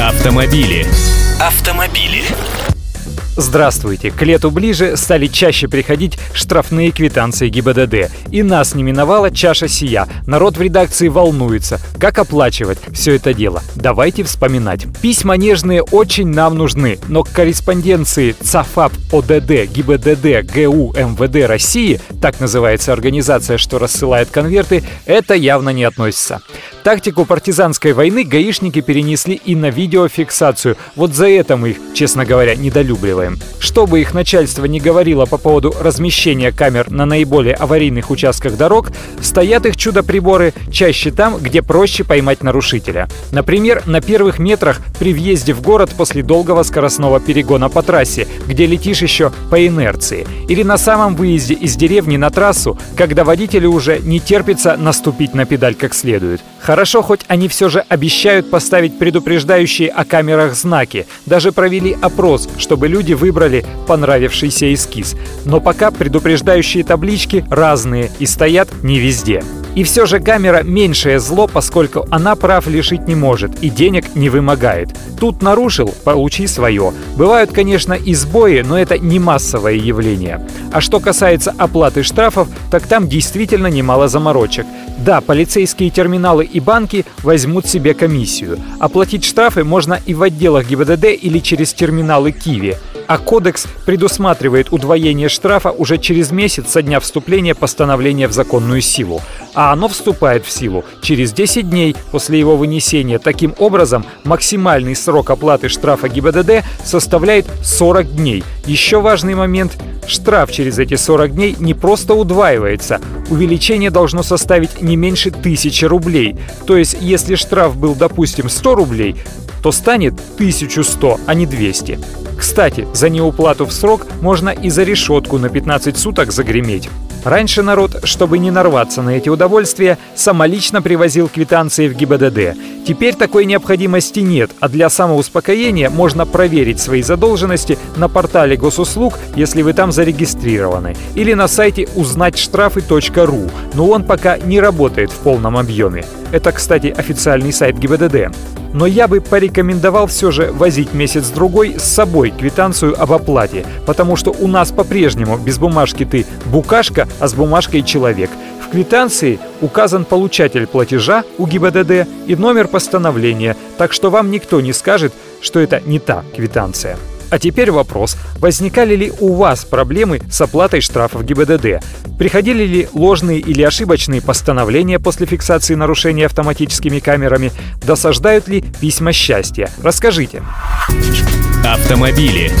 Автомобили. Здравствуйте! К лету ближе стали чаще приходить штрафные квитанции ГИБДД. И нас не миновала чаша сия. Народ в редакции волнуется. Как оплачивать все это дело? Давайте вспоминать. Письма нежные очень нам нужны, но к корреспонденции ЦАФАП, ОДД, ГИБДД, ГУ, МВД России, так называется организация, что рассылает конверты, это явно не относится. Тактику партизанской войны гаишники перенесли и на видеофиксацию. Вот за это мы их, честно говоря, недолюбливаем. Что бы их начальство ни говорило по поводу размещения камер на наиболее аварийных участках дорог, стоят их чудо-приборы чаще там, где проще поймать нарушителя. Например, на первых метрах при въезде в город после долгого скоростного перегона по трассе, где летишь еще по инерции. Или на самом выезде из деревни на трассу, когда водителю уже не терпится наступить на педаль как следует. Хорошо, хоть они все же обещают поставить предупреждающие о камерах знаки. Даже провели опрос, чтобы люди выбрали понравившийся эскиз. Но пока предупреждающие таблички разные и стоят не везде. И все же камера – меньшее зло, поскольку она прав лишить не может и денег не вымогает. Тут нарушил – получи свое. Бывают, конечно, и сбои, но это не массовое явление. А что касается оплаты штрафов, так там действительно немало заморочек. Да, полицейские терминалы и банки возьмут себе комиссию. Оплатить штрафы можно и в отделах ГИБДД или через терминалы Киви. А кодекс предусматривает удвоение штрафа уже через месяц со дня вступления постановления в законную силу. А оно вступает в силу через 10 дней после его вынесения. Таким образом, максимальный срок оплаты штрафа ГИБДД составляет 40 дней. Еще важный момент – штраф через эти 40 дней не просто удваивается. Увеличение должно составить не меньше 1000 рублей. То есть, если штраф был, допустим, 100 рублей, то станет 1100, а не 200. Кстати, за неуплату в срок можно и за решетку на 15 суток загреметь. Раньше народ, чтобы не нарваться на эти удовольствия, самолично привозил квитанции в ГИБДД. Теперь такой необходимости нет, а для самоуспокоения можно проверить свои задолженности на портале Госуслуг, если вы там зарегистрированы, или на сайте узнатьштрафы.ру, но он пока не работает в полном объеме. Это, кстати, официальный сайт ГИБДД. Но я бы порекомендовал все же возить месяц-другой с собой квитанцию об оплате, потому что у нас по-прежнему без бумажки ты букашка, а с бумажкой человек. В квитанции указан получатель платежа у ГИБДД и номер постановления, так что вам никто не скажет, что это не та квитанция. А теперь вопрос, возникали ли у вас проблемы с оплатой штрафов ГИБДД? Приходили ли ложные или ошибочные постановления после фиксации нарушений автоматическими камерами? Досаждают ли письма счастья? Расскажите. Автомобили.